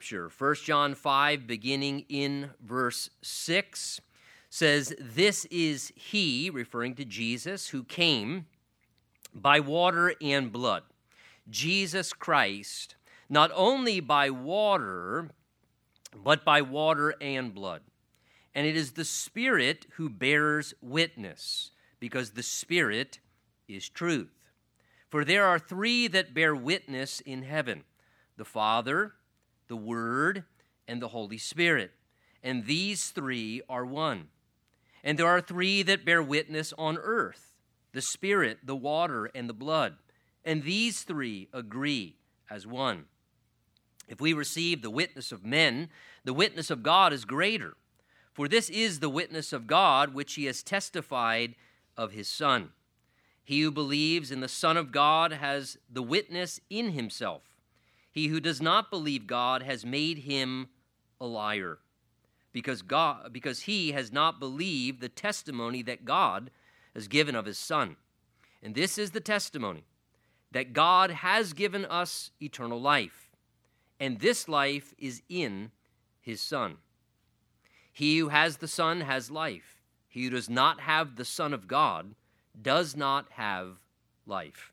Scripture. 1 John 5, beginning in verse 6, says, "This is he," referring to Jesus, "who came by water and blood, Jesus Christ, not only by water, but by water and blood. And it is the Spirit who bears witness, because the Spirit is truth. For there are three that bear witness in heaven, the Father, the Word, and the Holy Spirit. And these three are one. And there are three that bear witness on earth, the Spirit, the water, and the blood. And these three agree as one. If we receive the witness of men, the witness of God is greater. For this is the witness of God, which he has testified of his Son. He who believes in the Son of God has the witness in himself. He who does not believe God has made him a liar, because he has not believed the testimony that God has given of his Son. And this is the testimony, that God has given us eternal life, and this life is in his Son. He who has the Son has life. He who does not have the Son of God does not have life.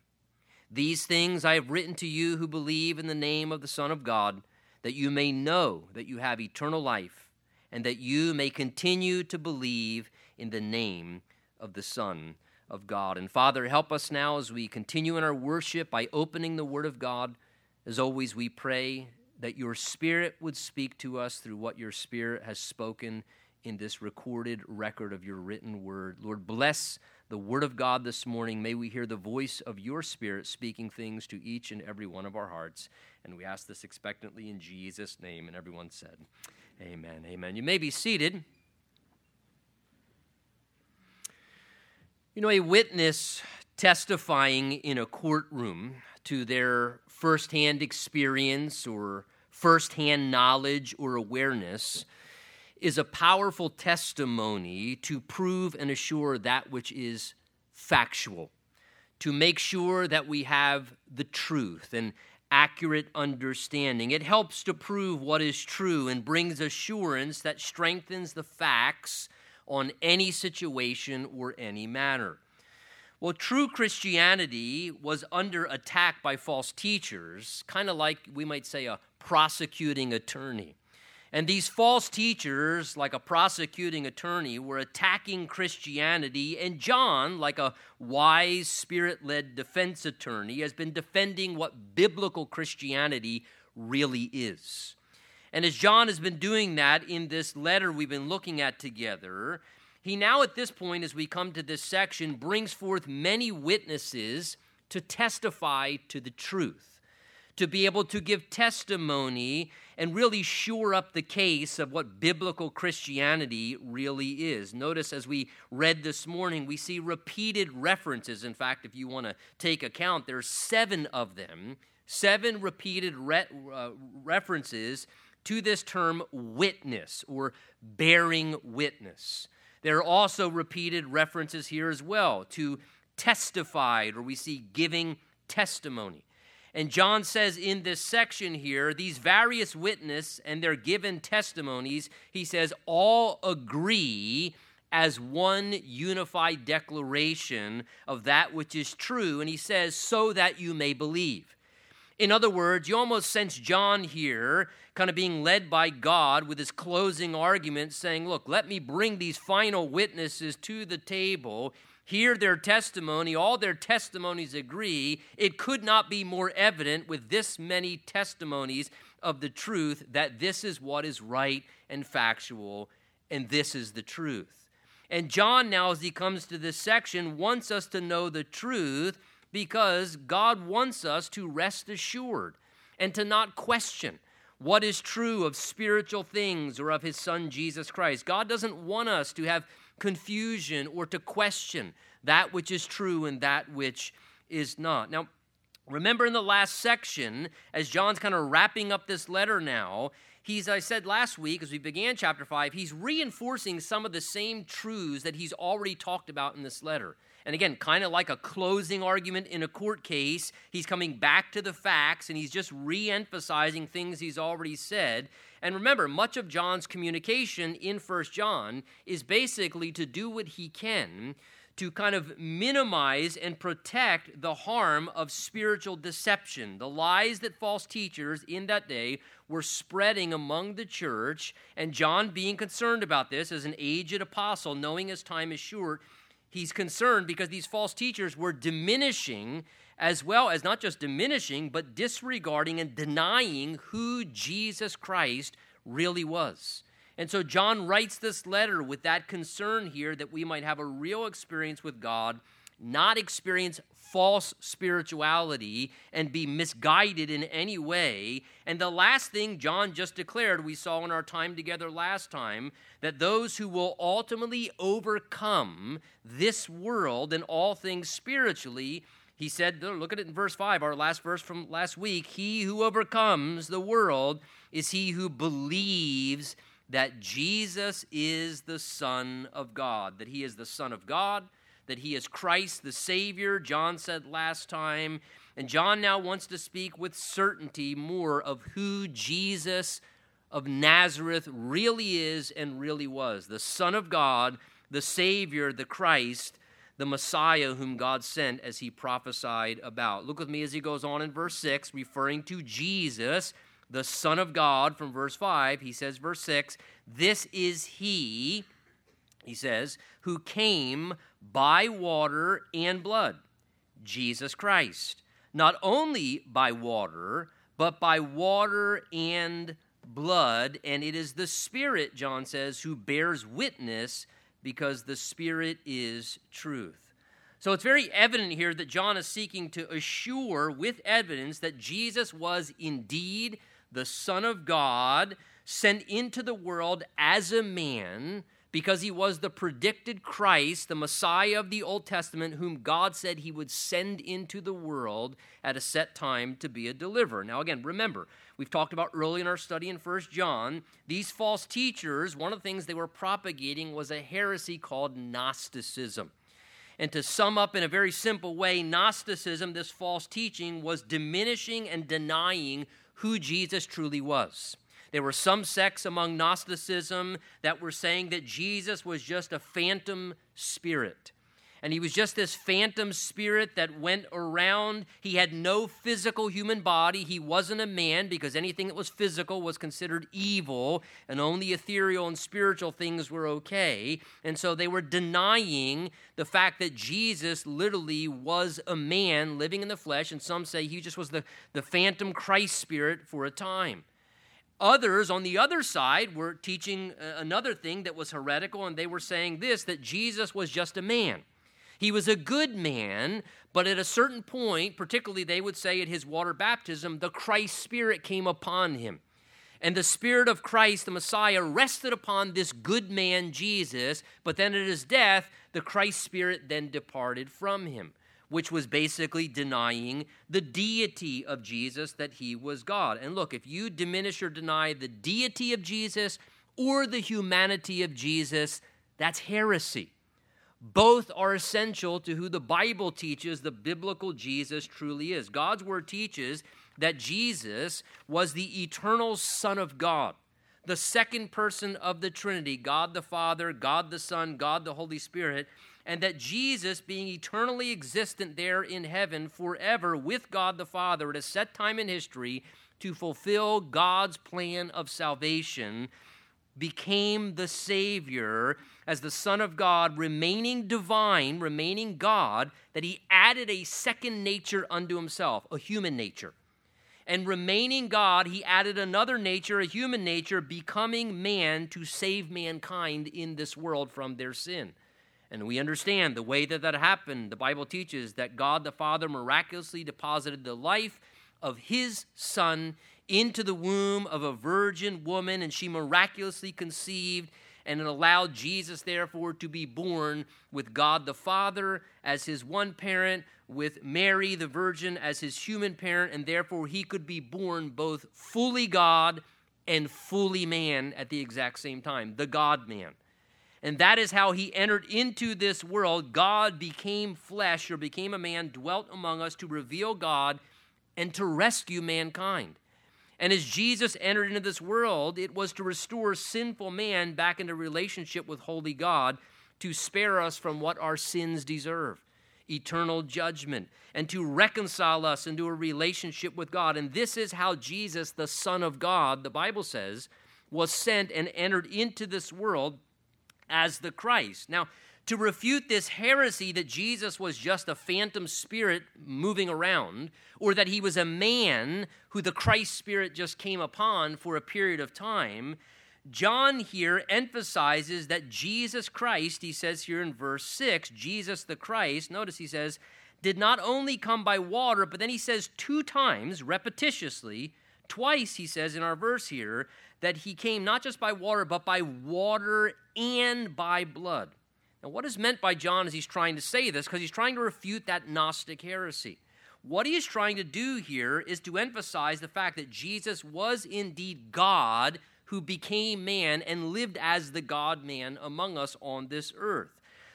These things I have written to you who believe in the name of the Son of God, that you may know that you have eternal life, and that you may continue to believe in the name of the Son of God." And Father, help us now as we continue in our worship by opening the Word of God. As always, we pray that your Spirit would speak to us through what your Spirit has spoken in this recorded record of your written Word. Lord, bless the Word of God this morning. May we hear the voice of your Spirit speaking things to each and every one of our hearts. And we ask this expectantly in Jesus' name. And everyone said, amen, amen. You may be seated. You know, a witness testifying in a courtroom to their firsthand experience or firsthand knowledge or awareness is a powerful testimony to prove and assure that which is factual, to make sure that we have the truth and accurate understanding. It helps to prove what is true and brings assurance that strengthens the facts on any situation or any matter. Well, true Christianity was under attack by false teachers, kind of like, we might say, a prosecuting attorney. And these false teachers, like a prosecuting attorney, were attacking Christianity, and John, like a wise, spirit-led defense attorney, has been defending what biblical Christianity really is. And as John has been doing that in this letter we've been looking at together, he now at this point, as we come to this section, brings forth many witnesses to testify to the truth, to be able to give testimony and really shore up the case of what biblical Christianity really is. Notice as we read this morning, we see repeated references. In fact, if you want to take account, there's 7 of them, 7 repeated references to this term witness or bearing witness. There are also repeated references here as well to testified, or we see giving testimony. And John says in this section here, these various witnesses and their given testimonies, he says, all agree as one unified declaration of that which is true. And he says, so that you may believe. In other words, you almost sense John here kind of being led by God with his closing argument saying, look, let me bring these final witnesses to the table. Hear their testimony, all their testimonies agree. It could not be more evident with this many testimonies of the truth that this is what is right and factual, and this is the truth. And John now, as he comes to this section, wants us to know the truth because God wants us to rest assured and to not question what is true of spiritual things or of his Son, Jesus Christ. God doesn't want us to have confusion or to question that which is true and that which is not. Now, Remember in the last section, as John's kind of wrapping up this letter now, he's, I said last week as we began chapter 5, he's reinforcing some of the same truths that he's already talked about in this letter. And again, kind of like a closing argument in a court case, he's coming back to the facts and he's just re-emphasizing things he's already said. And remember, much of John's communication in 1 John is basically to do what he can to kind of minimize and protect the harm of spiritual deception, the lies that false teachers in that day were spreading among the church. And John, being concerned about this as an aged apostle, knowing his time is short, he's concerned because these false teachers were diminishing, as well as not just diminishing, but disregarding and denying who Jesus Christ really was. And so John writes this letter with that concern here that we might have a real experience with God, not experience false spirituality and be misguided in any way. And the last thing John just declared, we saw in our time together last time, that those who will ultimately overcome this world and all things spiritually, he said, look at it in verse 5, our last verse from last week, he who overcomes the world is he who believes that Jesus is the Son of God, that he is the Son of God, that he is Christ the Savior, John said last time. And John now wants to speak with certainty more of who Jesus of Nazareth really is and really was, the Son of God, the Savior, the Christ, the Messiah whom God sent as he prophesied about. Look with me as he goes on in verse 6, referring to Jesus, the Son of God, from verse 5, he says, verse 6, this is he says, who came by water and blood, Jesus Christ, not only by water, but by water and blood, and it is the Spirit, John says, who bears witness, because the Spirit is truth. So it's very evident here that John is seeking to assure with evidence that Jesus was indeed the Son of God, sent into the world as a man, because he was the predicted Christ, the Messiah of the Old Testament, whom God said he would send into the world at a set time to be a deliverer. Now again, remember, we've talked about early in our study in 1 John, these false teachers, one of the things they were propagating was a heresy called Gnosticism. And to sum up in a very simple way, Gnosticism, this false teaching, was diminishing and denying who Jesus truly was. There were some sects among Gnosticism that were saying that Jesus was just a phantom spirit. And he was just this phantom spirit that went around. He had no physical human body. He wasn't a man because anything that was physical was considered evil, and only ethereal and spiritual things were okay. And so they were denying the fact that Jesus literally was a man living in the flesh, and some say he just was the phantom Christ spirit for a time. Others on the other side were teaching another thing that was heretical, and they were saying this, that Jesus was just a man. He was a good man, but at a certain point, particularly they would say at his water baptism, the Christ Spirit came upon him. And the Spirit of Christ, the Messiah, rested upon this good man, Jesus, but then at his death, the Christ Spirit then departed from him, which was basically denying the deity of Jesus, that he was God. And look, if you diminish or deny the deity of Jesus or the humanity of Jesus, that's heresy. Both are essential to who the Bible teaches the biblical Jesus truly is. God's word teaches that Jesus was the eternal Son of God, the second person of the Trinity, God the Father, God the Son, God the Holy Spirit, and that Jesus, being eternally existent there in heaven forever with God the Father at a set time in history to fulfill God's plan of salvation, became the Savior as the Son of God, remaining divine, remaining God, that he added a second nature unto himself, a human nature. And remaining God, he added another nature, a human nature, becoming man to save mankind in this world from their sin. And we understand the way that that happened. The Bible teaches that God the Father miraculously deposited the life of his Son into the womb of a virgin woman, and she miraculously conceived, and it allowed Jesus, therefore, to be born with God the Father as his one parent, with Mary, the Virgin, as his human parent, and therefore he could be born both fully God and fully man at the exact same time, the God-man. And that is how he entered into this world. God became flesh or became a man, dwelt among us to reveal God and to rescue mankind. And as Jesus entered into this world, it was to restore sinful man back into relationship with holy God, to spare us from what our sins deserve, eternal judgment, and to reconcile us into a relationship with God. And this is how Jesus, the Son of God, the Bible says, was sent and entered into this world as the Christ. Now, to refute this heresy that Jesus was just a phantom spirit moving around, or that he was a man who the Christ spirit just came upon for a period of time, John here emphasizes that Jesus Christ, he says here in verse 6, Jesus the Christ, notice he says, did not only come by water, but then he says two times, repetitiously, twice he says in our verse here, that he came not just by water, but by water and by blood. Now, what is meant by John as he's trying to say this? Because he's trying to refute that Gnostic heresy. What he is trying to do here is to emphasize the fact that Jesus was indeed God who became man and lived as the God-man among us on this earth.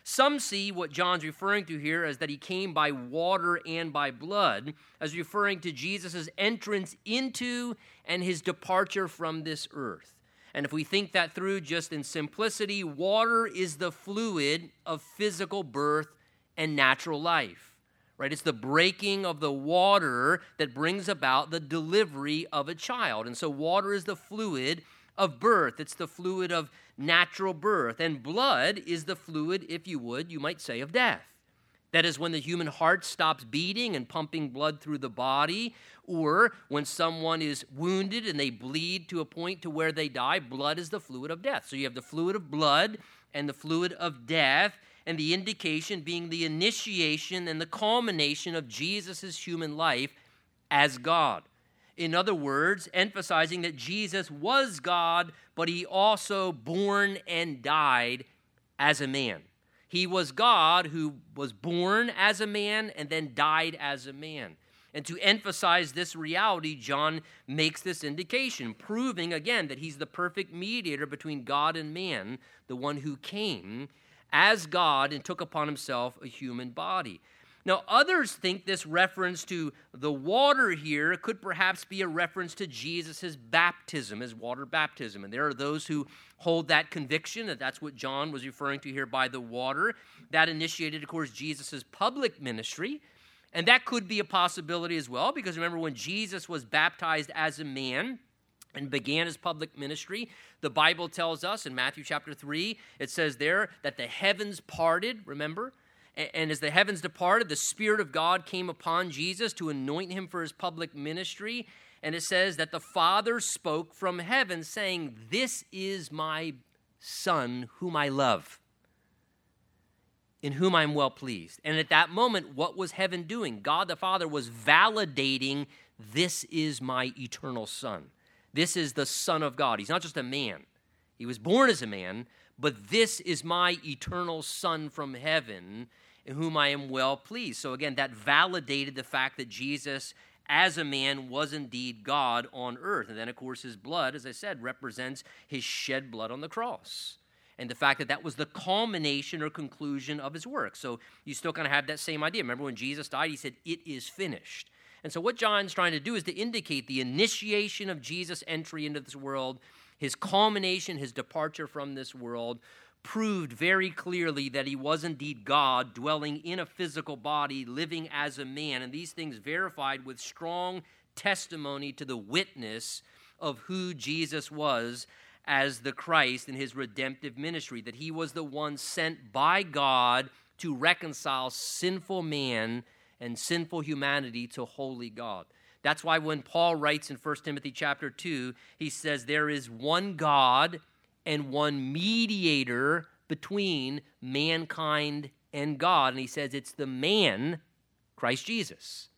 Some see what John's referring to here as that he came by water and by blood, as referring to Jesus' entrance into and his departure from this earth. And if we think that through just in simplicity, water is the fluid of physical birth and natural life, right? It's the breaking of the water that brings about the delivery of a child. And so water is the fluid of birth. It's the fluid of natural birth. And blood is the fluid, if you would, you might say, of death. That is when the human heart stops beating and pumping blood through the body, or when someone is wounded and they bleed to a point to where they die, blood is the fluid of death. So you have the fluid of blood and the fluid of death, and the indication being the initiation and the culmination of Jesus' human life as God. In other words, emphasizing that Jesus was God, but he also born and died as a man. He was God who was born as a man and then died as a man. And to emphasize this reality, John makes this indication, proving again that he's the perfect mediator between God and man, the one who came as God and took upon himself a human body. Now, others think this reference to the water here could perhaps be a reference to Jesus' baptism, his water baptism. And there are those who hold that conviction, that that's what John was referring to here by the water. That initiated, of course, Jesus' public ministry. And that could be a possibility as well, because remember when Jesus was baptized as a man and began his public ministry, the Bible tells us in Matthew chapter 3, it says there that the heavens parted, remember? And as the heavens departed, the Spirit of God came upon Jesus to anoint him for his public ministry. And it says that the Father spoke from heaven saying, "This is my Son whom I love, in whom I'm well pleased." And at that moment, what was heaven doing? God the Father was validating, this is my eternal Son. This is the Son of God. He's not just a man. He was born as a man, but this is my eternal Son from heaven, in whom I am well pleased. So again, that validated the fact that Jesus, as a man, was indeed God on earth. And then, of course, his blood, as I said, represents his shed blood on the cross, and the fact that that was the culmination or conclusion of his work. So you still kind of have that same idea. Remember when Jesus died, he said, "It is finished." And so what John's trying to do is to indicate the initiation of Jesus' entry into this world, his culmination, his departure from this world, proved very clearly that he was indeed God, dwelling in a physical body, living as a man, and these things verified with strong testimony to the witness of who Jesus was as the Christ in his redemptive ministry, that he was the one sent by God to reconcile sinful man and sinful humanity to holy God. That's why when Paul writes in 1 Timothy chapter 2, he says there is one God and one mediator between mankind and God. And he says it's the man, Christ Jesus.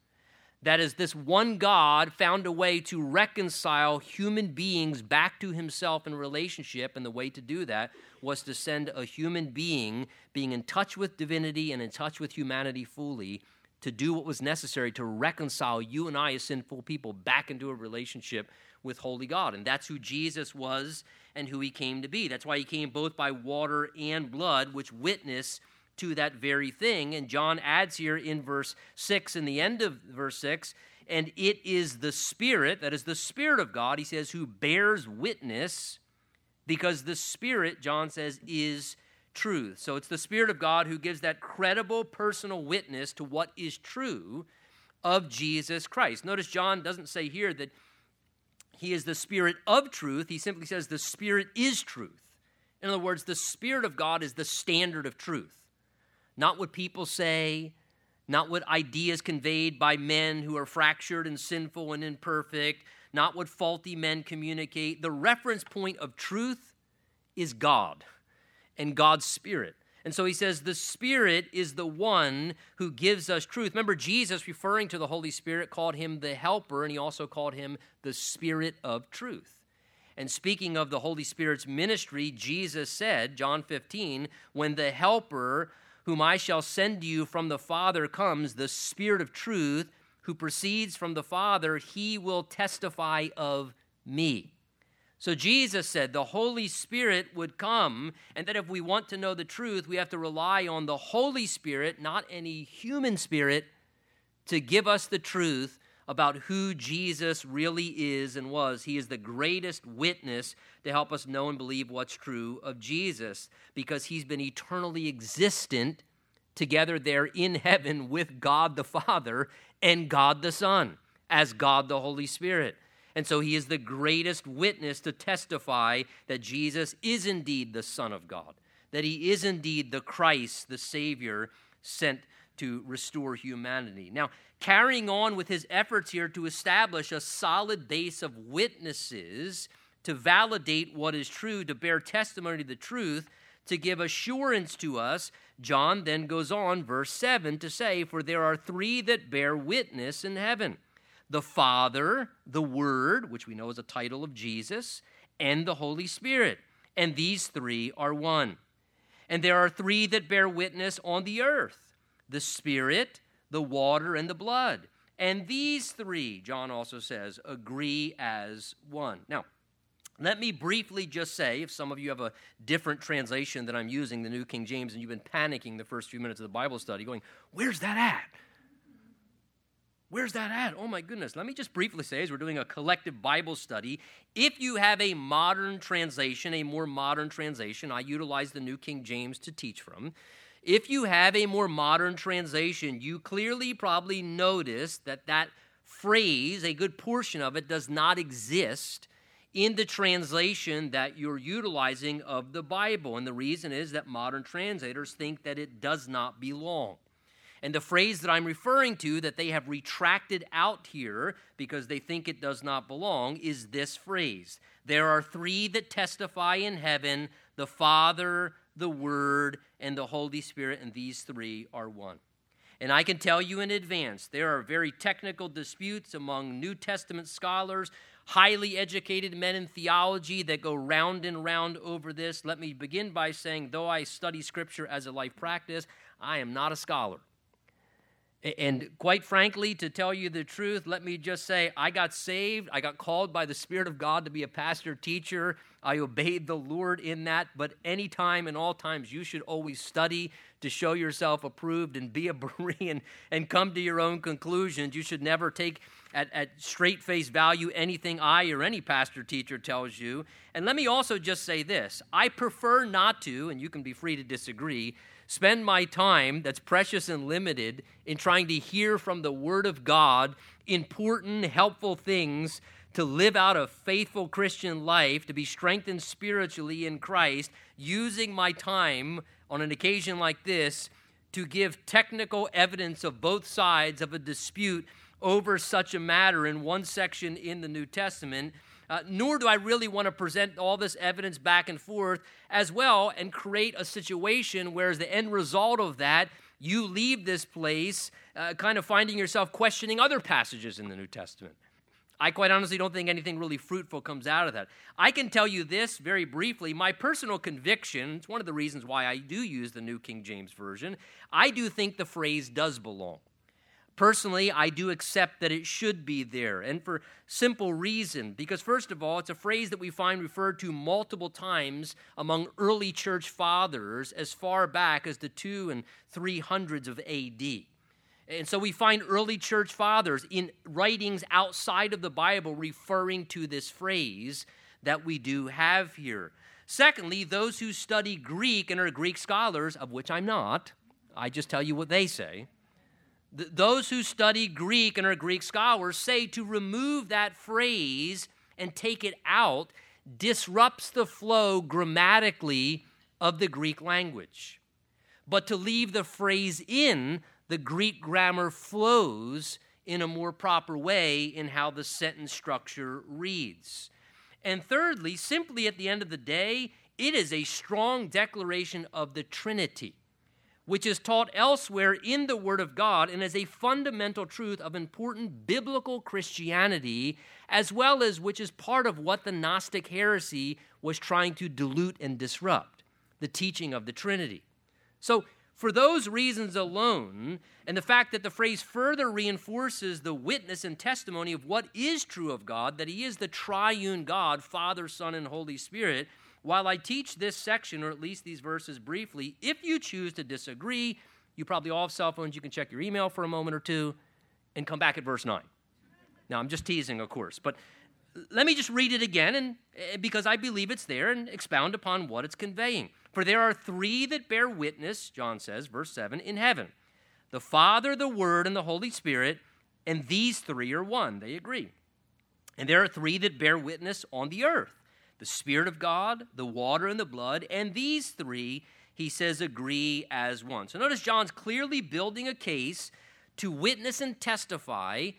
That is, this one God found a way to reconcile human beings back to himself in relationship, and the way to do that was to send a human being, being in touch with divinity and in touch with humanity fully, to do what was necessary to reconcile you and I as sinful people back into a relationship with holy God. And that's who Jesus was and who he came to be. That's why he came both by water and blood, which witness to that very thing. And John adds here in verse 6, in the end of verse 6, and it is the Spirit, that is the Spirit of God, he says, who bears witness, because the Spirit, John says, is truth. So it's the Spirit of God who gives that credible personal witness to what is true of Jesus Christ. Notice John doesn't say here that he is the Spirit of truth. He simply says the Spirit is truth. In other words, the Spirit of God is the standard of truth. Not what people say, not what ideas conveyed by men who are fractured and sinful and imperfect, not what faulty men communicate. The reference point of truth is God and God's Spirit. And so he says the Spirit is the one who gives us truth. Remember, Jesus, referring to the Holy Spirit, called him the Helper, and he also called him the Spirit of truth. And speaking of the Holy Spirit's ministry, Jesus said, John 15, when the Helper, whom I shall send to you from the Father, comes, the Spirit of truth, who proceeds from the Father, he will testify of me. So Jesus said the Holy Spirit would come, and that if we want to know the truth, we have to rely on the Holy Spirit, not any human spirit, to give us the truth about who Jesus really is and was. He is the greatest witness to help us know and believe what's true of Jesus, because he's been eternally existent together there in heaven with God the Father and God the Son as God the Holy Spirit. And so he is the greatest witness to testify that Jesus is indeed the Son of God, that he is indeed the Christ, the Savior sent to restore humanity. Now, carrying on with his efforts here to establish a solid base of witnesses to validate what is true, to bear testimony to the truth, to give assurance to us, John then goes on, verse 7, to say, for there are three that bear witness in heaven, the Father, the Word, which we know is a title of Jesus, and the Holy Spirit, and these three are one. And there are three that bear witness on the earth, the Spirit, the water, and the blood. And these three, John also says, agree as one. Now, let me briefly just say, if some of you have a different translation that I'm using, the New King James, and you've been panicking the first few minutes of the Bible study, going, where's that at? Where's that at? Oh, my goodness. Let me just briefly say, as we're doing a collective Bible study, if you have a modern translation, a more modern translation, I utilize the New King James to teach from. If you have a more modern translation, you clearly probably notice that phrase, a good portion of it, does not exist in the translation that you're utilizing of the Bible. And the reason is that modern translators think that it does not belong. And the phrase that I'm referring to that they have retracted out here because they think it does not belong is this phrase. There are three that testify in heaven, the Father, the Word, and the Holy Spirit, and these three are one. And I can tell you in advance, there are very technical disputes among New Testament scholars, highly educated men in theology that go round and round over this. Let me begin by saying, though I study Scripture as a life practice, I am not a scholar. And quite frankly, to tell you the truth, let me just say, I got saved. I got called by the Spirit of God to be a pastor, teacher. I obeyed the Lord in that. But any time and all times, you should always study to show yourself approved and be a Berean and come to your own conclusions. You should never take at straight face value anything I or any pastor, teacher tells you. And let me also just say this. I prefer not to, and you can be free to disagree, spend my time that's precious and limited in trying to hear from the Word of God important, helpful things to live out a faithful Christian life, to be strengthened spiritually in Christ, using my time on an occasion like this to give technical evidence of both sides of a dispute over such a matter in one section in the New Testament. Nor do I really want to present all this evidence back and forth as well and create a situation where as the end result of that, you leave this place kind of finding yourself questioning other passages in the New Testament. I quite honestly don't think anything really fruitful comes out of that. I can tell you this very briefly. My personal conviction, it's one of the reasons why I do use the New King James Version, I do think the phrase does belong. Personally, I do accept that it should be there, and for simple reason, because first of all, it's a phrase that we find referred to multiple times among early church fathers as far back as the 200s and 300s of A.D., and so we find early church fathers in writings outside of the Bible referring to this phrase that we do have here. Secondly, those who study Greek and are Greek scholars, of which I'm not, I just tell you what they say, those who study Greek and are Greek scholars say to remove that phrase and take it out disrupts the flow grammatically of the Greek language. But to leave the phrase in, the Greek grammar flows in a more proper way in how the sentence structure reads. And thirdly, simply at the end of the day, it is a strong declaration of the Trinity, which is taught elsewhere in the Word of God and is a fundamental truth of important biblical Christianity, as well as which is part of what the Gnostic heresy was trying to dilute and disrupt, the teaching of the Trinity. So for those reasons alone, and the fact that the phrase further reinforces the witness and testimony of what is true of God, that He is the triune God, Father, Son, and Holy Spirit, while I teach this section, or at least these verses briefly, if you choose to disagree, you probably all have cell phones, you can check your email for a moment or two, and come back at verse 9. Now, I'm just teasing, of course, but let me just read it again, and because I believe it's there, and expound upon what it's conveying. For there are three that bear witness, John says, verse 7, in heaven, the Father, the Word, and the Holy Spirit, and these three are one, they agree. And there are three that bear witness on the earth, the Spirit of God, the water, and the blood, and these three, he says, agree as one. So notice John's clearly building a case to witness and testify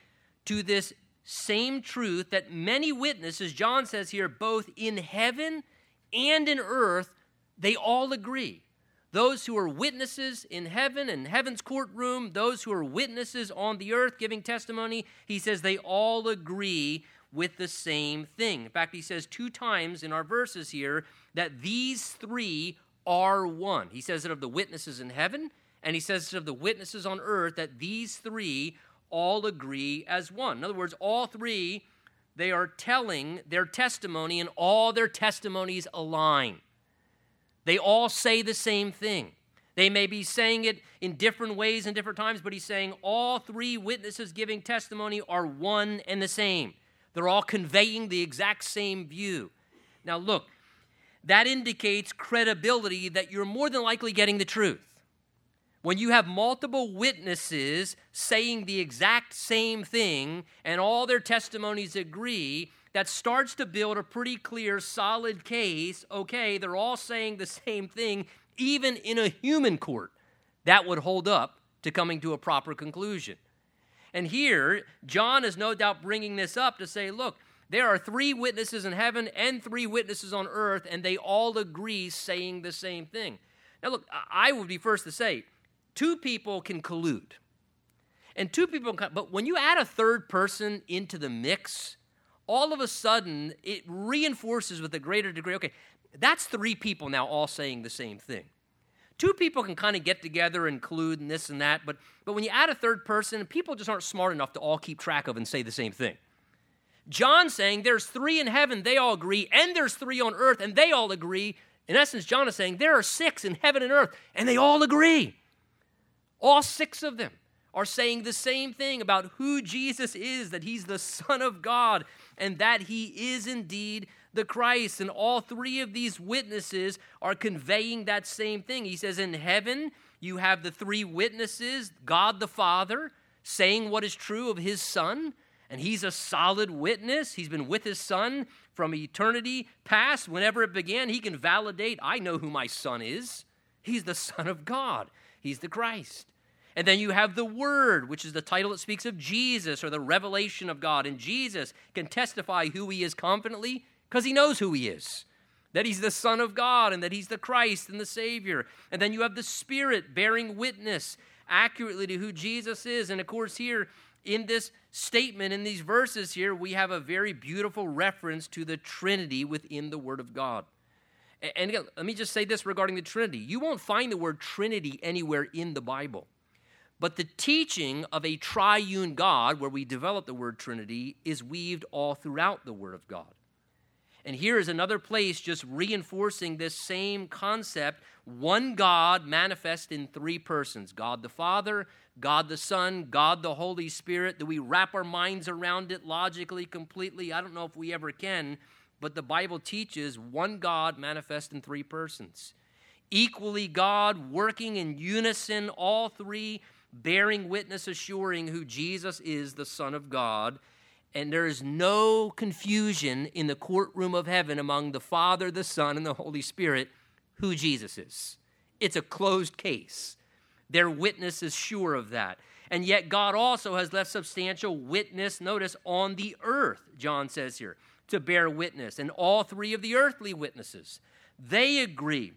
to this same truth that many witnesses, John says here, both in heaven and in earth, they all agree. Those who are witnesses in heaven and heaven's courtroom, those who are witnesses on the earth giving testimony, he says they all agree with the same thing. In fact, he says two times in our verses here that these three are one. He says it of the witnesses in heaven, and he says it of the witnesses on earth, that these three all agree as one. In other words, all three, they are telling their testimony, and all their testimonies align. They all say the same thing. They may be saying it in different ways and different times, but he's saying all three witnesses giving testimony are one and the same. They're all conveying the exact same view. Now look, that indicates credibility, that you're more than likely getting the truth. When you have multiple witnesses saying the exact same thing and all their testimonies agree, that starts to build a pretty clear, solid case. Okay, they're all saying the same thing, even in a human court. That would hold up to coming to a proper conclusion. And here, John is no doubt bringing this up to say, look, there are three witnesses in heaven and three witnesses on earth, and they all agree saying the same thing. Now, look, I would be first to say, two people can collude. And two people, but when you add a third person into the mix, all of a sudden, it reinforces with a greater degree, okay, that's three people now all saying the same thing. Two people can kind of get together and collude and this and that, but when you add a third person, people just aren't smart enough to all keep track of and say the same thing. John's saying there's three in heaven, they all agree, and there's three on earth, and they all agree. In essence, John is saying there are six in heaven and earth, and they all agree. All six of them are saying the same thing about who Jesus is, that he's the Son of God, and that he is indeed the Christ. And all three of these witnesses are conveying that same thing. He says in heaven, you have the three witnesses, God the Father, saying what is true of his Son, and he's a solid witness. He's been with his Son from eternity past. Whenever it began, he can validate, I know who my Son is. He's the Son of God. He's the Christ. And then you have the Word, which is the title that speaks of Jesus, or the revelation of God. And Jesus can testify who he is confidently because he knows who he is, that he's the Son of God and that he's the Christ and the Savior. And then you have the Spirit bearing witness accurately to who Jesus is. And of course here in this statement, in these verses here, we have a very beautiful reference to the Trinity within the Word of God. And again, let me just say this regarding the Trinity. You won't find the word Trinity anywhere in the Bible. But the teaching of a triune God, where we develop the word Trinity, is weaved all throughout the Word of God. And here is another place just reinforcing this same concept. One God manifest in three persons: God the Father, God the Son, God the Holy Spirit. Do we wrap our minds around it logically, completely? I don't know if we ever can, but the Bible teaches one God manifest in three persons. Equally God, working in unison, all three bearing witness, assuring who Jesus is, the Son of God. And there is no confusion in the courtroom of heaven among the Father, the Son, and the Holy Spirit who Jesus is. It's a closed case. Their witness is sure of that. And yet God also has left substantial witness, notice, on the earth, John says here, to bear witness. And all three of the earthly witnesses, they agree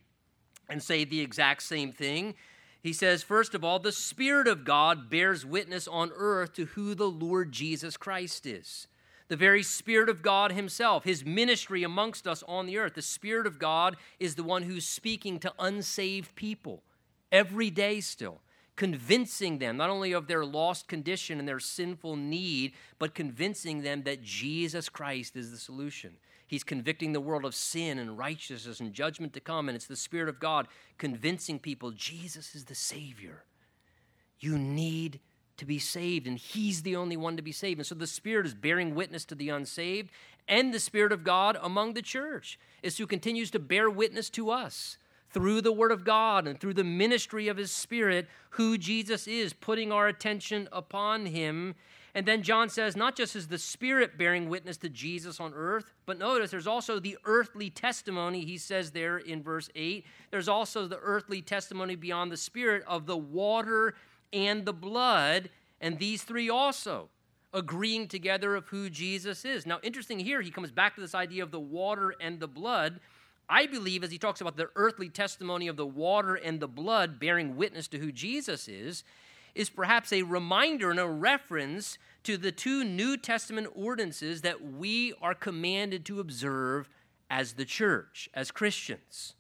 and say the exact same thing. He says, first of all, the Spirit of God bears witness on earth to who the Lord Jesus Christ is. The very Spirit of God himself, his ministry amongst us on the earth. The Spirit of God is the one who's speaking to unsaved people every day still, convincing them not only of their lost condition and their sinful need, but convincing them that Jesus Christ is the solution. He's convicting the world of sin and righteousness and judgment to come, and it's the Spirit of God convincing people Jesus is the Savior. You need to be saved, and he's the only one to be saved. And so the Spirit is bearing witness to the unsaved, and the Spirit of God among the church is who continues to bear witness to us through the Word of God and through the ministry of his Spirit, who Jesus is, putting our attention upon him. And then John says, not just is the Spirit bearing witness to Jesus on earth, but notice there's also the earthly testimony, he says there in verse 8. There's also the earthly testimony beyond the Spirit of the water and the blood, and these three also agreeing together of who Jesus is. Now, interesting here, he comes back to this idea of the water and the blood. I believe as he talks about the earthly testimony of the water and the blood bearing witness to who Jesus is perhaps a reminder and a reference to the two New Testament ordinances that we are commanded to observe as the church, as Christians.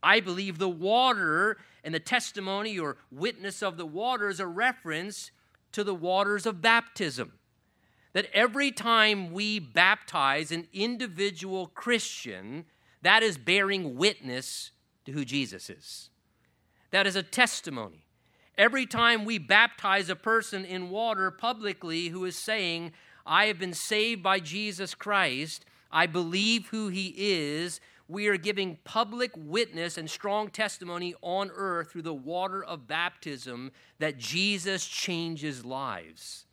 I believe the water and the testimony or witness of the water is a reference to the waters of baptism. That every time we baptize an individual Christian, that is bearing witness to who Jesus is. That is a testimony. Every time we baptize a person in water publicly who is saying, I have been saved by Jesus Christ, I believe who he is, we are giving public witness and strong testimony on earth through the water of baptism that Jesus changes lives,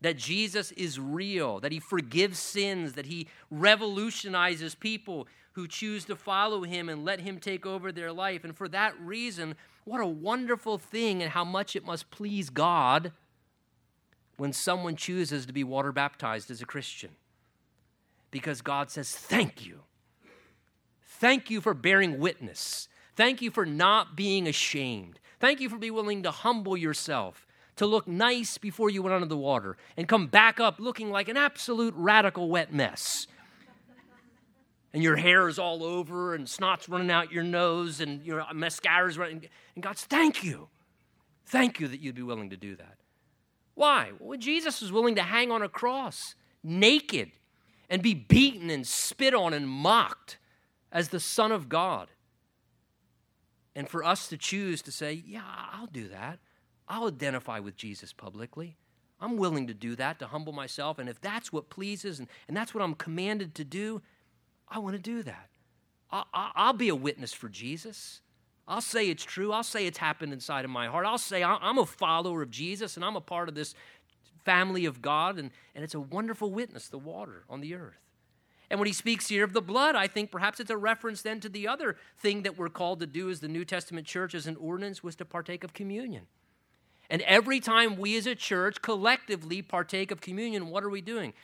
that Jesus is real, that he forgives sins, that he revolutionizes people who choose to follow him and let him take over their life. And for that reason, what a wonderful thing, and how much it must please God when someone chooses to be water baptized as a Christian. Because God says, thank you. Thank you for bearing witness. Thank you for not being ashamed. Thank you for being willing to humble yourself, to look nice before you went under the water, and come back up looking like an absolute radical wet mess. And your hair is all over, and snot's running out your nose, and your mascara's running. And God's, thank you. Thank you that you'd be willing to do that. Why? Well, Jesus was willing to hang on a cross, naked, and be beaten and spit on and mocked as the Son of God. And for us to choose to say, yeah, I'll do that. I'll identify with Jesus publicly. I'm willing to do that, to humble myself. And if that's what pleases, and that's what I'm commanded to do, I want to do that. I'll be a witness for Jesus. I'll say it's true. I'll say it's happened inside of my heart. I'll say I'm a follower of Jesus, and I'm a part of this family of God, and it's a wonderful witness, the water on the earth. And when he speaks here of the blood, I think perhaps it's a reference then to the other thing that we're called to do as the New Testament church as an ordinance, was to partake of communion. And every time we as a church collectively partake of communion, what are we doing?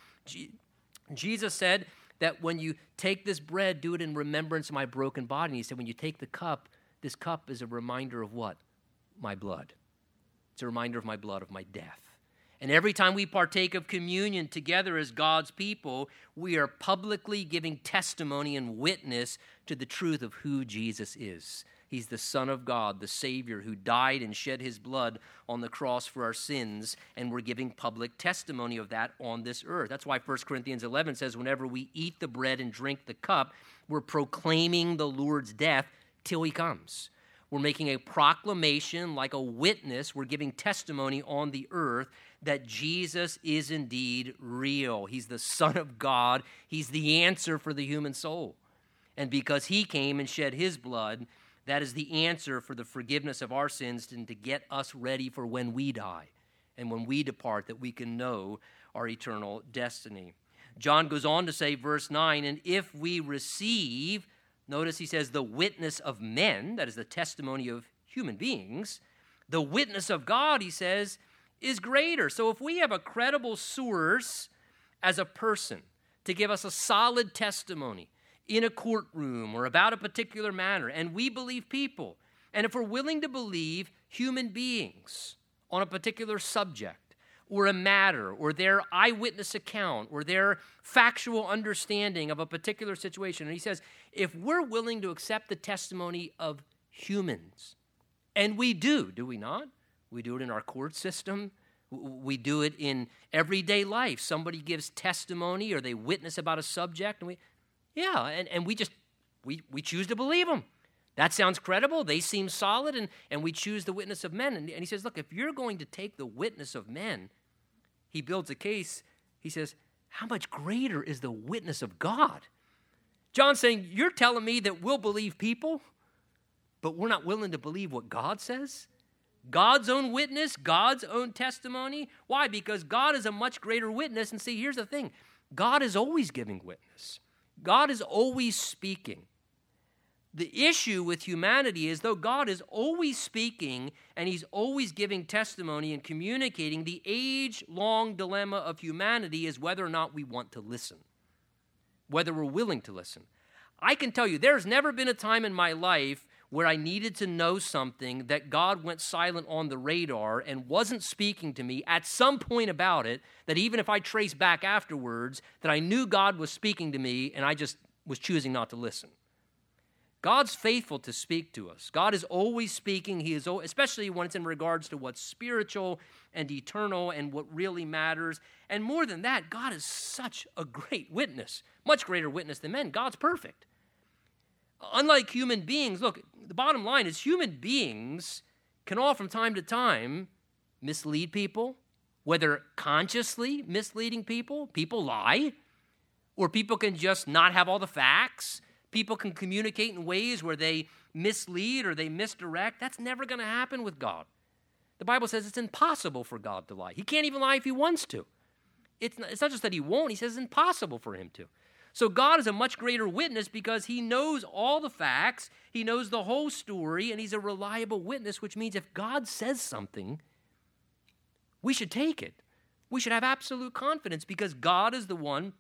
Jesus said that when you take this bread, do it in remembrance of my broken body. And he said, when you take the cup, this cup is a reminder of what? My blood. It's a reminder of my blood, of my death. And every time we partake of communion together as God's people, we are publicly giving testimony and witness to the truth of who Jesus is. He's the Son of God, the Savior, who died and shed his blood on the cross for our sins, and we're giving public testimony of that on this earth. That's why 1 Corinthians 11 says, whenever we eat the bread and drink the cup, we're proclaiming the Lord's death till he comes. We're making a proclamation like a witness. We're giving testimony on the earth that Jesus is indeed real. He's the Son of God. He's the answer for the human soul. And because he came and shed his blood, that is the answer for the forgiveness of our sins and to get us ready for when we die and when we depart, that we can know our eternal destiny. John goes on to say, verse 9, and if we receive, notice he says, the witness of men, that is the testimony of human beings, the witness of God, he says, is greater. So if we have a credible source as a person to give us a solid testimony in a courtroom or about a particular matter, and we believe people, and if we're willing to believe human beings on a particular subject or a matter or their eyewitness account or their factual understanding of a particular situation, and he says, if we're willing to accept the testimony of humans, and we do we not? We do it in our court system. We do it in everyday life. Somebody gives testimony or they witness about a subject, and we choose to believe them. That sounds credible. They seem solid, and we choose the witness of men. And he says, look, if you're going to take the witness of men, he builds a case. He says, how much greater is the witness of God? John's saying, you're telling me that we'll believe people, but we're not willing to believe what God says? God's own witness, God's own testimony. Why? Because God is a much greater witness. And see, here's the thing. God is always giving witness. God is always speaking. The issue with humanity is, though God is always speaking and he's always giving testimony and communicating, the age-long dilemma of humanity is whether or not we want to listen, whether we're willing to listen. I can tell you, there's never been a time in my life where I needed to know something that God went silent on the radar and wasn't speaking to me at some point about it, that even if I trace back afterwards, that I knew God was speaking to me and I just was choosing not to listen. God's faithful to speak to us. God is always speaking. He is, especially when it's in regards to what's spiritual and eternal and what really matters. And more than that, God is such a great witness, much greater witness than men. God's perfect. Unlike human beings, look, the bottom line is human beings can all from time to time mislead people, whether consciously misleading people lie, or people can just not have all the facts. People can communicate in ways where they mislead or they misdirect. That's never going to happen with God. The Bible says it's impossible for God to lie. He can't even lie if he wants to. It's not just that he won't. He says it's impossible for him to. So God is a much greater witness because he knows all the facts, he knows the whole story, and he's a reliable witness, which means if God says something, we should take it. We should have absolute confidence because God is the one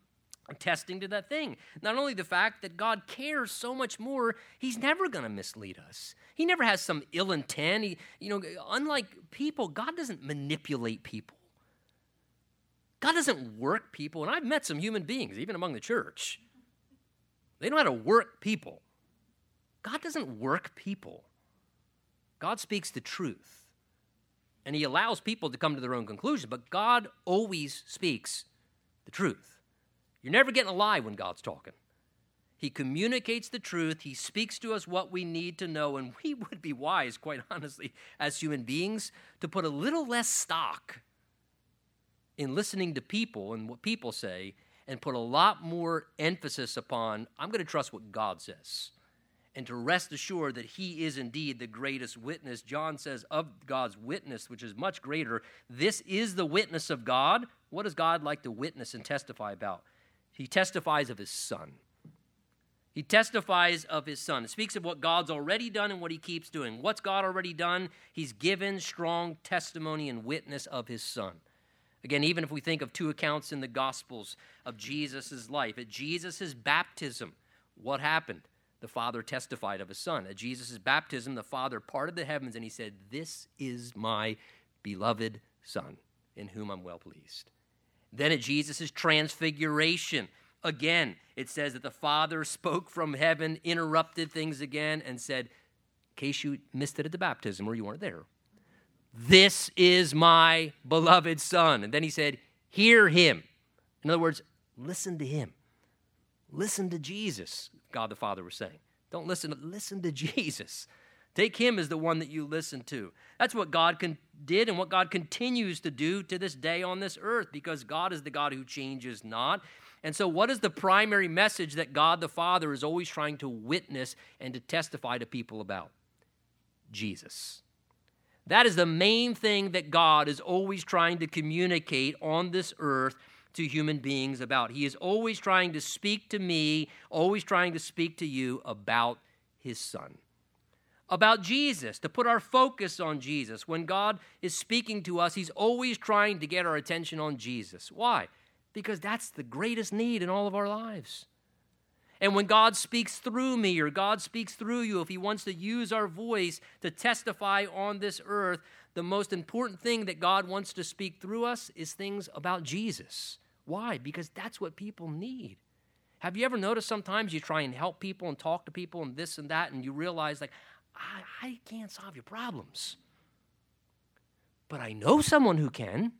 attesting to that thing. Not only the fact that God cares so much more, he's never going to mislead us. He never has some ill intent. Unlike people, God doesn't manipulate people. God doesn't work people, and I've met some human beings, even among the church. They know how to work people. God doesn't work people. God speaks the truth, and he allows people to come to their own conclusions, but God always speaks the truth. You're never getting a lie when God's talking. He communicates the truth. He speaks to us what we need to know, and we would be wise, quite honestly, as human beings, to put a little less stock in listening to people and what people say, and put a lot more emphasis upon, I'm going to trust what God says, and to rest assured that he is indeed the greatest witness. John says of God's witness, which is much greater, this is the witness of God. What does God like to witness and testify about? He testifies of his Son. He testifies of his Son. It speaks of what God's already done and what he keeps doing. What's God already done? He's given strong testimony and witness of his Son. Again, even if we think of two accounts in the Gospels of Jesus' life, at Jesus' baptism, what happened? The Father testified of his Son. At Jesus' baptism, the Father parted the heavens and he said, this is my beloved Son, in whom I'm well pleased. Then at Jesus' transfiguration, again, it says that the Father spoke from heaven, interrupted things again, and said, in case you missed it at the baptism or you weren't there. This is my beloved son. And then he said, hear him. In other words, listen to him. Listen to Jesus, God the Father was saying. Don't listen to Jesus. Take him as the one that you listen to. That's what God did and what God continues to do to this day on this earth, because God is the God who changes not. And so what is the primary message that God the Father is always trying to witness and to testify to people about? Jesus. That is the main thing that God is always trying to communicate on this earth to human beings about. He is always trying to speak to me, always trying to speak to you about his son, about Jesus, to put our focus on Jesus. When God is speaking to us, he's always trying to get our attention on Jesus. Why? Because that's the greatest need in all of our lives. And when God speaks through me or God speaks through you, if he wants to use our voice to testify on this earth, the most important thing that God wants to speak through us is things about Jesus. Why? Because that's what people need. Have you ever noticed sometimes you try and help people and talk to people and this and that, and you realize, like, I can't solve your problems, but I know someone who can.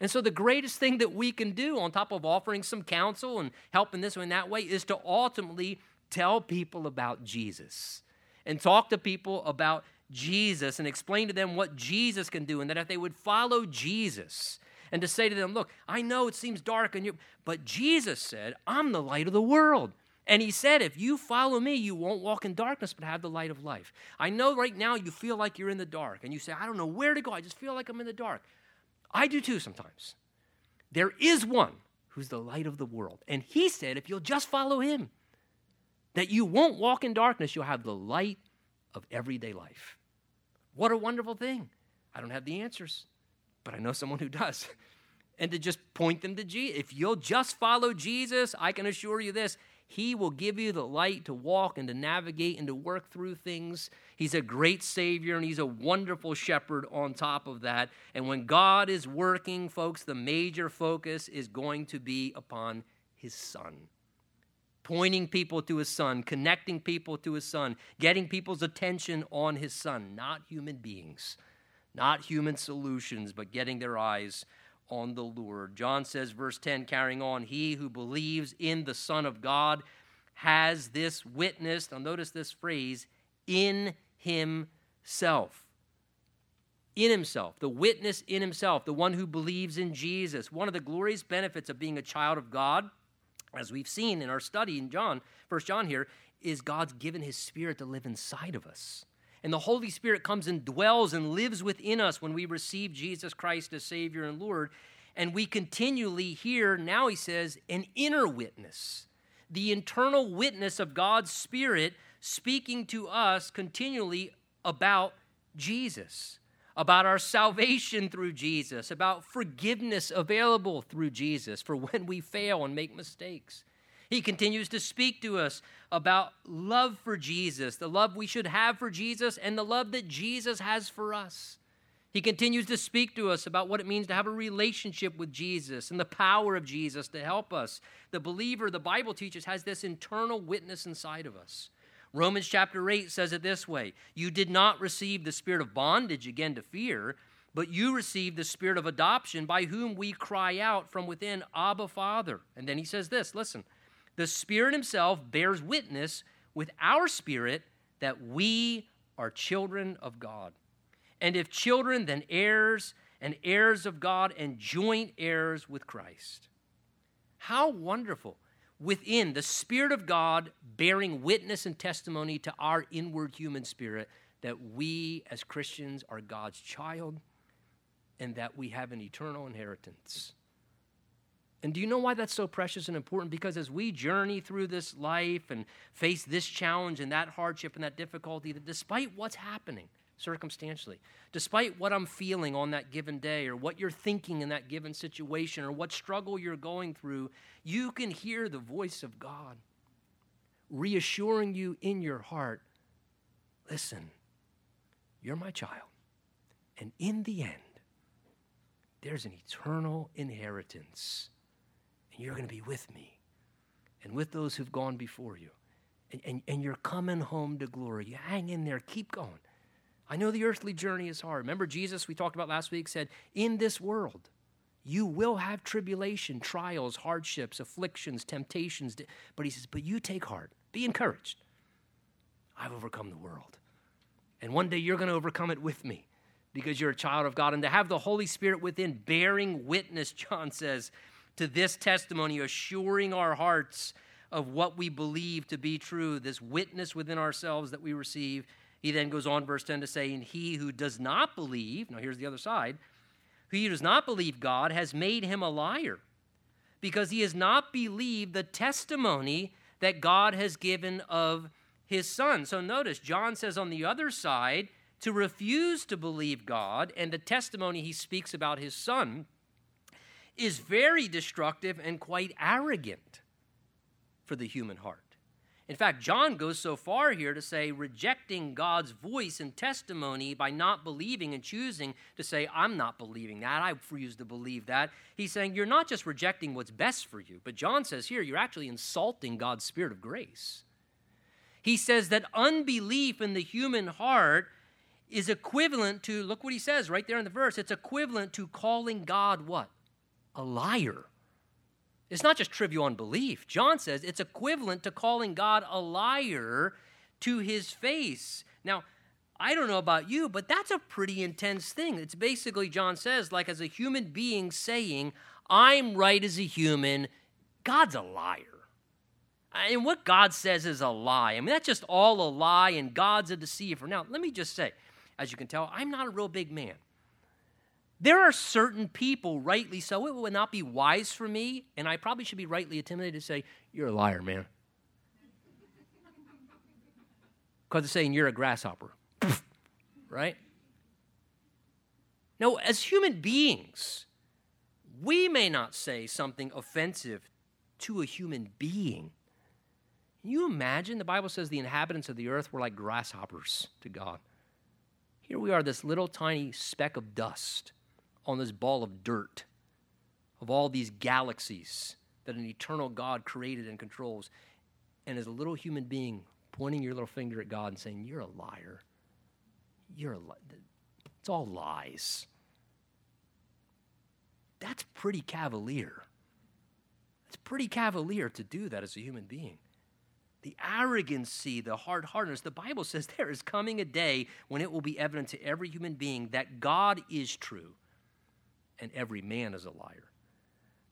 And so the greatest thing that we can do, on top of offering some counsel and helping this way and that way, is to ultimately tell people about Jesus and talk to people about Jesus and explain to them what Jesus can do, and that if they would follow Jesus, and to say to them, look, I know it seems dark, but Jesus said, I'm the light of the world. And he said, if you follow me, you won't walk in darkness, but have the light of life. I know right now you feel like you're in the dark, and you say, I don't know where to go. I just feel like I'm in the dark. I do too sometimes. There is one who's the light of the world. And he said, if you'll just follow him, that you won't walk in darkness, you'll have the light of everyday life. What a wonderful thing. I don't have the answers, but I know someone who does. And to just point them to Jesus. If you'll just follow Jesus, I can assure you this, he will give you the light to walk and to navigate and to work through things. He's a great Savior, and he's a wonderful shepherd on top of that. And when God is working, folks, the major focus is going to be upon his son, pointing people to his son, connecting people to his son, getting people's attention on his son, not human beings, not human solutions, but getting their eyes on the Lord. John says, verse 10, carrying on, he who believes in the Son of God has this witness, now notice this phrase, in himself. In himself, the witness in himself, the one who believes in Jesus. One of the glorious benefits of being a child of God, as we've seen in our study in John, 1 John here, is God's given his Spirit to live inside of us. And the Holy Spirit comes and dwells and lives within us when we receive Jesus Christ as Savior and Lord. And we continually hear, now he says, an inner witness, the internal witness of God's Spirit speaking to us continually about Jesus, about our salvation through Jesus, about forgiveness available through Jesus for when we fail and make mistakes. He continues to speak to us about love for Jesus, the love we should have for Jesus, and the love that Jesus has for us. He continues to speak to us about what it means to have a relationship with Jesus and the power of Jesus to help us. The believer, the Bible teaches, has this internal witness inside of us. Romans chapter 8 says it this way, you did not receive the spirit of bondage again to fear, but you received the spirit of adoption, by whom we cry out from within, Abba, Father. And then he says this, listen, the Spirit himself bears witness with our spirit that we are children of God. And if children, then heirs, and heirs of God, and joint heirs with Christ. How wonderful. Within, the Spirit of God bearing witness and testimony to our inward human spirit that we as Christians are God's child and that we have an eternal inheritance. And do you know why that's so precious and important? Because as we journey through this life and face this challenge and that hardship and that difficulty, that despite what's happening circumstantially, despite what I'm feeling on that given day or what you're thinking in that given situation or what struggle you're going through, you can hear the voice of God reassuring you in your heart, listen, you're my child, and in the end, there's an eternal inheritance. And you're going to be with me and with those who've gone before you. and you're coming home to glory. You hang in there. Keep going. I know the earthly journey is hard. Remember Jesus, we talked about last week, said, in this world, you will have tribulation, trials, hardships, afflictions, temptations. But he says, but you take heart. Be encouraged. I've overcome the world. And one day you're going to overcome it with me because you're a child of God. And to have the Holy Spirit within bearing witness, John says, to this testimony, assuring our hearts of what we believe to be true, this witness within ourselves that we receive. He then goes on, verse 10, to say, and he who does not believe, now here's the other side, who does not believe God has made him a liar because he has not believed the testimony that God has given of his son. So notice, John says on the other side, to refuse to believe God and the testimony he speaks about his son is very destructive and quite arrogant for the human heart. In fact, John goes so far here to say rejecting God's voice and testimony by not believing and choosing to say, I'm not believing that, I refuse to believe that. He's saying you're not just rejecting what's best for you, but John says here you're actually insulting God's spirit of grace. He says that unbelief in the human heart is equivalent to, look what he says right there in the verse, it's equivalent to calling God what? A liar. It's not just trivial unbelief. John says it's equivalent to calling God a liar to his face. Now, I don't know about you, but that's a pretty intense thing. It's basically, John says, like as a human being saying, I'm right as a human, God's a liar. And what God says is a lie. I mean, that's just all a lie, and God's a deceiver. Now, let me just say, as you can tell, I'm not a real big man. There are certain people, rightly so, it would not be wise for me, and I probably should be rightly intimidated to say, you're a liar, man. Because they're saying you're a grasshopper, right? Now, as human beings, we may not say something offensive to a human being. Can you imagine? The Bible says the inhabitants of the earth were like grasshoppers to God. Here we are, this little tiny speck of dust on this ball of dirt of all these galaxies that an eternal God created and controls. And as a little human being pointing your little finger at God and saying, you're a liar. It's all lies. That's pretty cavalier. It's pretty cavalier to do that as a human being. The arrogancy, the hard-heartedness, the Bible says there is coming a day when it will be evident to every human being that God is true and every man is a liar.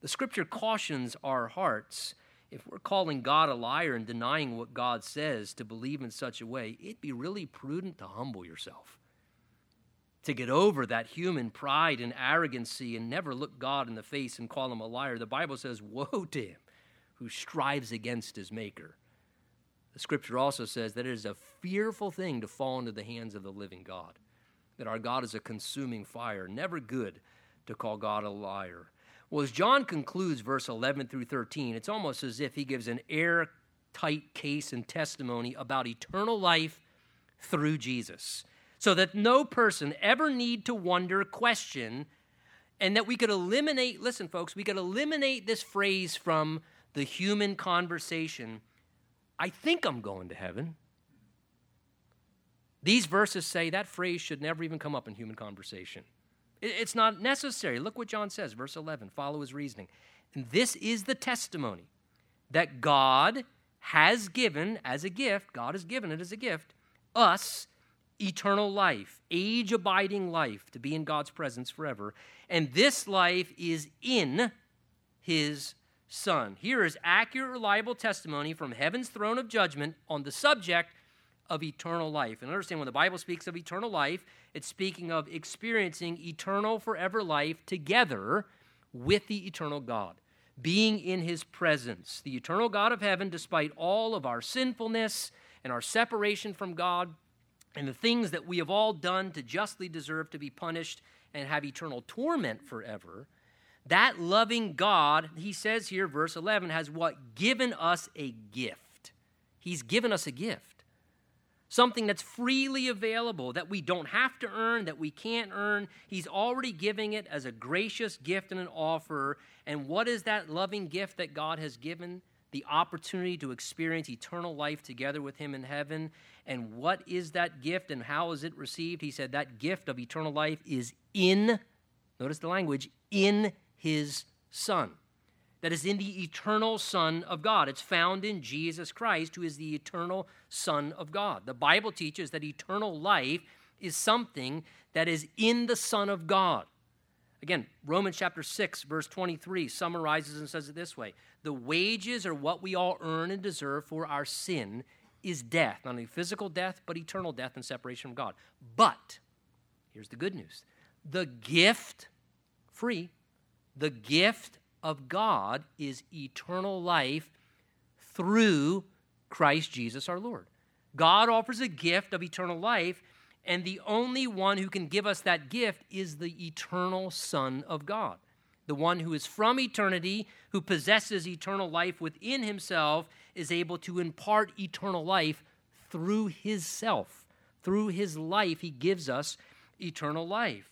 The Scripture cautions our hearts, if we're calling God a liar and denying what God says to believe in such a way, it'd be really prudent to humble yourself, to get over that human pride and arrogancy and never look God in the face and call him a liar. The Bible says, woe to him who strives against his maker. The Scripture also says that it is a fearful thing to fall into the hands of the living God, that our God is a consuming fire, never good to call God a liar. Well, as John concludes verse 11 through 13, it's almost as if he gives an airtight case and testimony about eternal life through Jesus, so that no person ever need to wonder, question, and that we could eliminate, listen folks, we could eliminate this phrase from the human conversation, I think I'm going to heaven. These verses say that phrase should never even come up in human conversation. It's not necessary. Look what John says, verse 11, follow his reasoning. And this is the testimony that God has given as a gift, God has given it as a gift, us eternal life, age-abiding life to be in God's presence forever. And this life is in his Son. Here is accurate, reliable testimony from heaven's throne of judgment on the subject of eternal life. And understand, when the Bible speaks of eternal life, it's speaking of experiencing eternal forever life together with the eternal God, being in his presence. The eternal God of heaven, despite all of our sinfulness and our separation from God and the things that we have all done to justly deserve to be punished and have eternal torment forever, that loving God, he says here, verse 11, has what? Given us a gift. He's given us a gift. Something that's freely available, that we don't have to earn, that we can't earn. He's already giving it as a gracious gift and an offer. And what is that loving gift that God has given? the opportunity to experience eternal life together with him in heaven. And what is that gift and how is it received? He said that gift of eternal life is in, notice the language, in his Son. That is in the eternal Son of God. It's found in Jesus Christ, who is the eternal Son of God. The Bible teaches that eternal life is something that is in the Son of God. Again, Romans chapter 6, verse 23 summarizes and says it this way. The wages, or what we all earn and deserve for our sin, is death. Not only physical death, but eternal death and separation from God. But, here's the good news. The gift, free, the gift of God is eternal life through Christ Jesus our Lord. God offers a gift of eternal life, and the only one who can give us that gift is the eternal Son of God, the one who is from eternity, who possesses eternal life within himself, is able to impart eternal life through his self. Through his life, he gives us eternal life.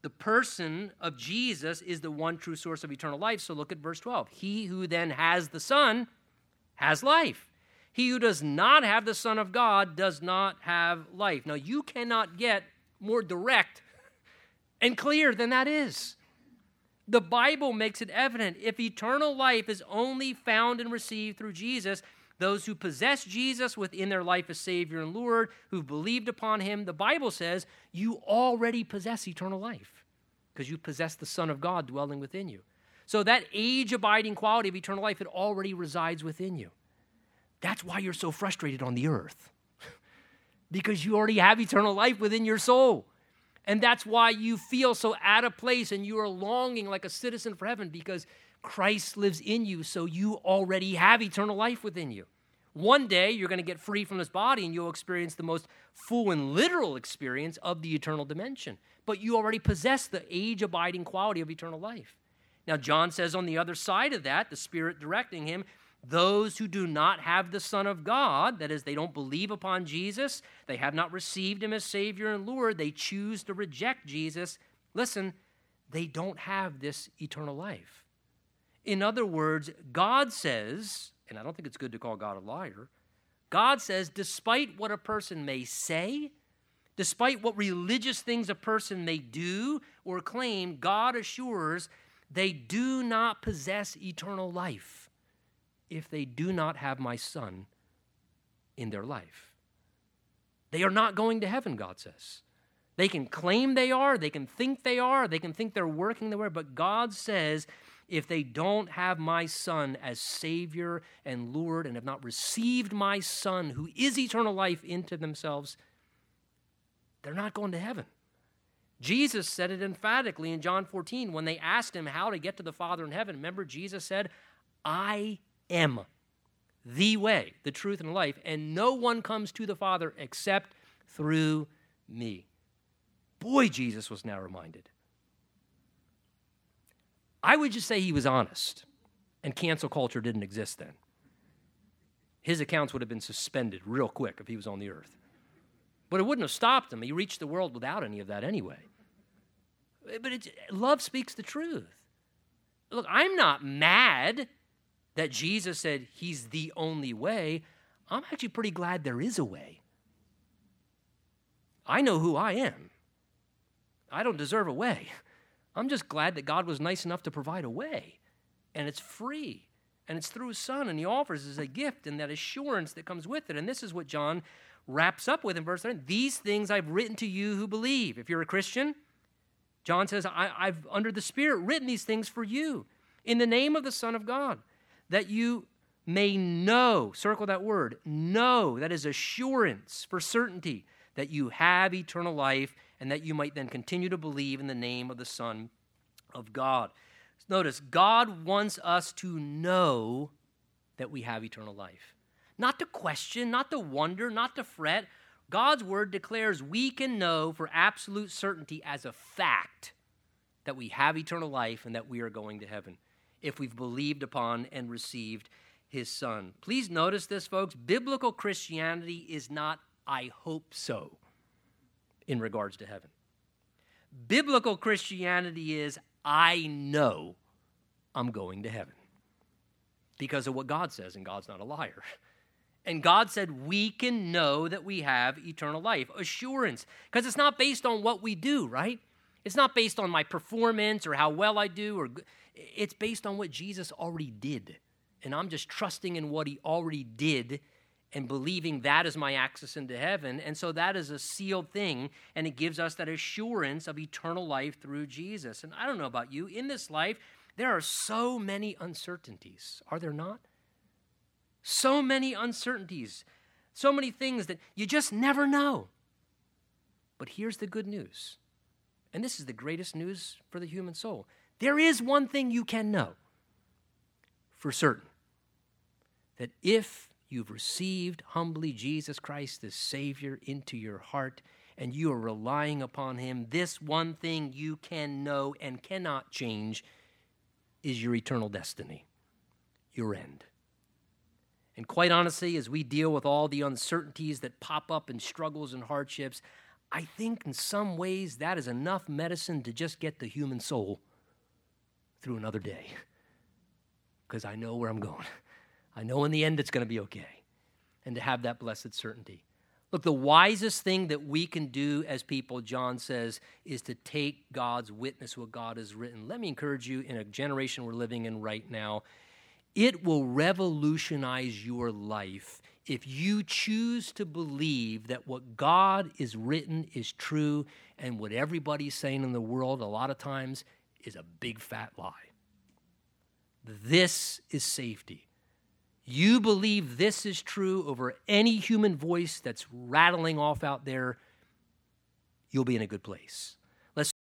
The person of Jesus is the one true source of eternal life. So look at verse 12. He who then has the Son has life. He who does not have the Son of God does not have life. Now, you cannot get more direct and clear than that is. The Bible makes it evident. If eternal life is only found and received through Jesus, those who possess Jesus within their life as Savior and Lord, who've believed upon him, the Bible says you already possess eternal life because you possess the Son of God dwelling within you. So that age-abiding quality of eternal life, it already resides within you. That's why you're so frustrated on the earth because you already have eternal life within your soul. And that's why you feel so out of place and you are longing like a citizen for heaven because Christ lives in you, so you already have eternal life within you. One day, you're going to get free from this body, and you'll experience the most full and literal experience of the eternal dimension. But you already possess the age-abiding quality of eternal life. Now, John says on the other side of that, the Spirit directing him, those who do not have the Son of God, that is, they don't believe upon Jesus, they have not received him as Savior and Lord, they choose to reject Jesus, listen, they don't have this eternal life. In other words, God says, and I don't think it's good to call God a liar, God says, despite what a person may say, despite what religious things a person may do or claim, God assures they do not possess eternal life if they do not have my Son in their life. They are not going to heaven, God says. They can claim they are, they can think they are, they can think they're working their way, but God says, if they don't have my Son as Savior and Lord and have not received my Son, who is eternal life, into themselves, they're not going to heaven. Jesus said it emphatically in John 14 when they asked him how to get to the Father in heaven. Remember, Jesus said, I am the way, the truth, and life, and no one comes to the Father except through me. Boy, Jesus was now reminded. I would just say he was honest, and cancel culture didn't exist then. His accounts would have been suspended real quick if he was on the earth. But it wouldn't have stopped him. He reached the world without any of that anyway. But love speaks the truth. Look, I'm not mad that Jesus said he's the only way. I'm actually pretty glad there is a way. I know who I am. I don't deserve a way. I'm just glad that God was nice enough to provide a way, and it's free, and it's through his Son, and he offers as a gift and that assurance that comes with it. And this is what John wraps up with in verse 9. These things I've written to you who believe. If you're a Christian, John says, I've under the Spirit written these things for you in the name of the Son of God, that you may know, circle that word, know, that is assurance for certainty, that you have eternal life, and that you might then continue to believe in the name of the Son of God. Notice, God wants us to know that we have eternal life. Not to question, not to wonder, not to fret. God's word declares we can know for absolute certainty as a fact that we have eternal life and that we are going to heaven if we've believed upon and received his Son. Please notice this, folks. Biblical Christianity is not, I hope so, in regards to heaven. Biblical Christianity is, I know I'm going to heaven. because of what God says, and God's not a liar. And God said, we can know that we have eternal life, assurance, because it's not based on what we do, right? It's not based on my performance or how well I do, or it's based on what Jesus already did. And I'm just trusting in what he already did and believing that is my access into heaven. And so that is a sealed thing, and it gives us that assurance of eternal life through Jesus. And I don't know about you, in this life, there are so many uncertainties, are there not? So many uncertainties, so many things that you just never know. But here's the good news, and this is the greatest news for the human soul. There is one thing you can know for certain, that if you've received humbly Jesus Christ, the Savior, into your heart, and you are relying upon him, this one thing you can know and cannot change is your eternal destiny, your end. And quite honestly, as we deal with all the uncertainties that pop up and struggles and hardships, I think in some ways that is enough medicine to just get the human soul through another day, because I know where I'm going. I know in the end it's going to be okay, and to have that blessed certainty. Look, the wisest thing that we can do as people, John says, is to take God's witness, what God has written. Let me encourage you, in a generation we're living in right now, it will revolutionize your life if you choose to believe that what God is written is true, and what everybody's saying in the world a lot of times is a big fat lie. This is safety. You believe this is true over any human voice that's rattling off out there, you'll be in a good place.